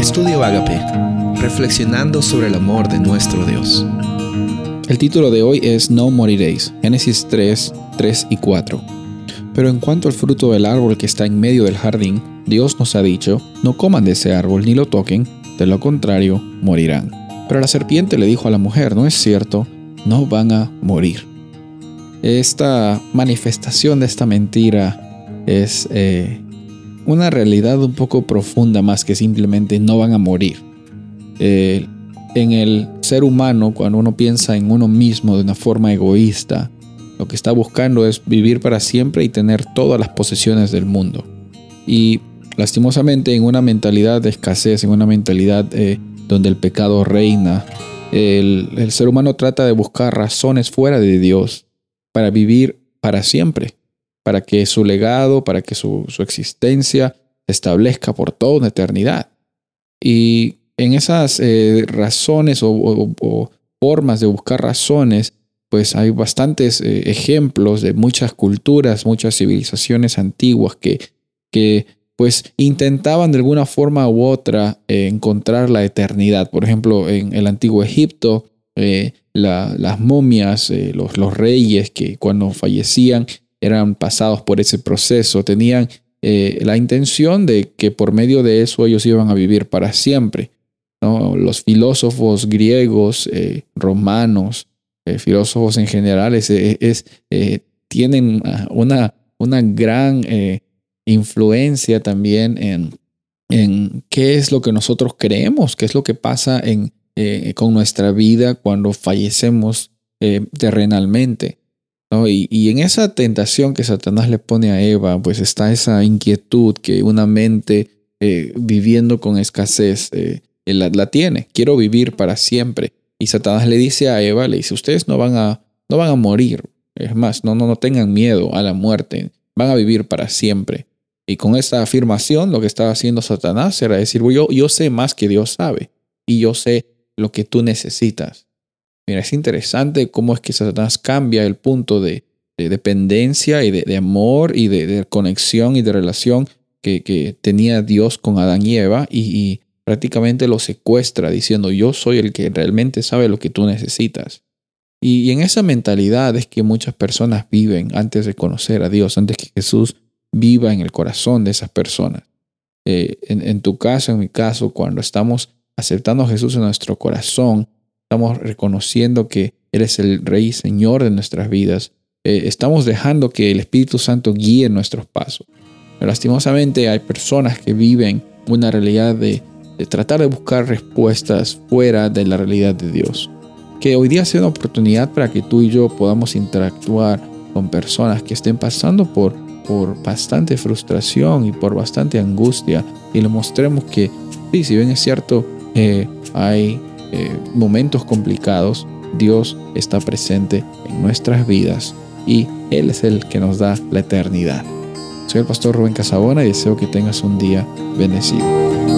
Estudio Agape, reflexionando sobre el amor de nuestro Dios. El título de hoy es No moriréis, Génesis 3, 3 y 4. Pero en cuanto al fruto del árbol que está en medio del jardín, Dios nos ha dicho, no coman de ese árbol ni lo toquen, de lo contrario morirán. Pero la serpiente le dijo a la mujer, no es cierto, no van a morir. Esta manifestación de esta mentira es una realidad un poco profunda, más que simplemente no van a morir. En el ser humano, cuando uno piensa en uno mismo de una forma egoísta, lo que está buscando es vivir para siempre y tener todas las posesiones del mundo. Y lastimosamente, en una mentalidad de escasez, en una mentalidad donde el pecado reina, el ser humano trata de buscar razones fuera de Dios para vivir para siempre, para que su legado, para que su existencia se establezca por toda una eternidad. Y en esas razones o formas de buscar razones, pues hay bastantes ejemplos de muchas culturas, muchas civilizaciones antiguas que pues intentaban de alguna forma u otra encontrar la eternidad. Por ejemplo, en el antiguo Egipto, las momias, los reyes que cuando fallecían eran pasados por ese proceso, tenían la intención de que por medio de eso ellos iban a vivir para siempre, ¿no? Los filósofos griegos, romanos, filósofos en general, tienen una gran influencia también en qué es lo que nosotros creemos, qué es lo que pasa con nuestra vida cuando fallecemos terrenalmente, ¿no? Y en esa tentación que Satanás le pone a Eva, pues está esa inquietud que una mente viviendo con escasez la tiene. Quiero vivir para siempre. Y Satanás le dice a Eva, ustedes no van a morir. Es más, no tengan miedo a la muerte. Van a vivir para siempre. Y con esta afirmación lo que estaba haciendo Satanás era decir, yo sé más que Dios sabe. Y yo sé lo que tú necesitas. Mira, es interesante cómo es que Satanás cambia el punto de dependencia y de amor y de conexión y de relación que tenía Dios con Adán y Eva y prácticamente lo secuestra diciendo yo soy el que realmente sabe lo que tú necesitas. Y en esa mentalidad es que muchas personas viven antes de conocer a Dios, antes que Jesús viva en el corazón de esas personas. En tu caso, en mi caso, cuando estamos aceptando a Jesús en nuestro corazón, estamos reconociendo que Él es el Rey y Señor de nuestras vidas. Estamos dejando que el Espíritu Santo guíe nuestros pasos. Pero lastimosamente hay personas que viven una realidad de tratar de buscar respuestas fuera de la realidad de Dios. Que hoy día sea una oportunidad para que tú y yo podamos interactuar con personas que estén pasando por bastante frustración y por bastante angustia. Y les mostremos que, sí, si bien es cierto, hay momentos complicados, Dios está presente en nuestras vidas y Él es el que nos da la eternidad. Soy el pastor Rubén Casabona y deseo que tengas un día bendecido.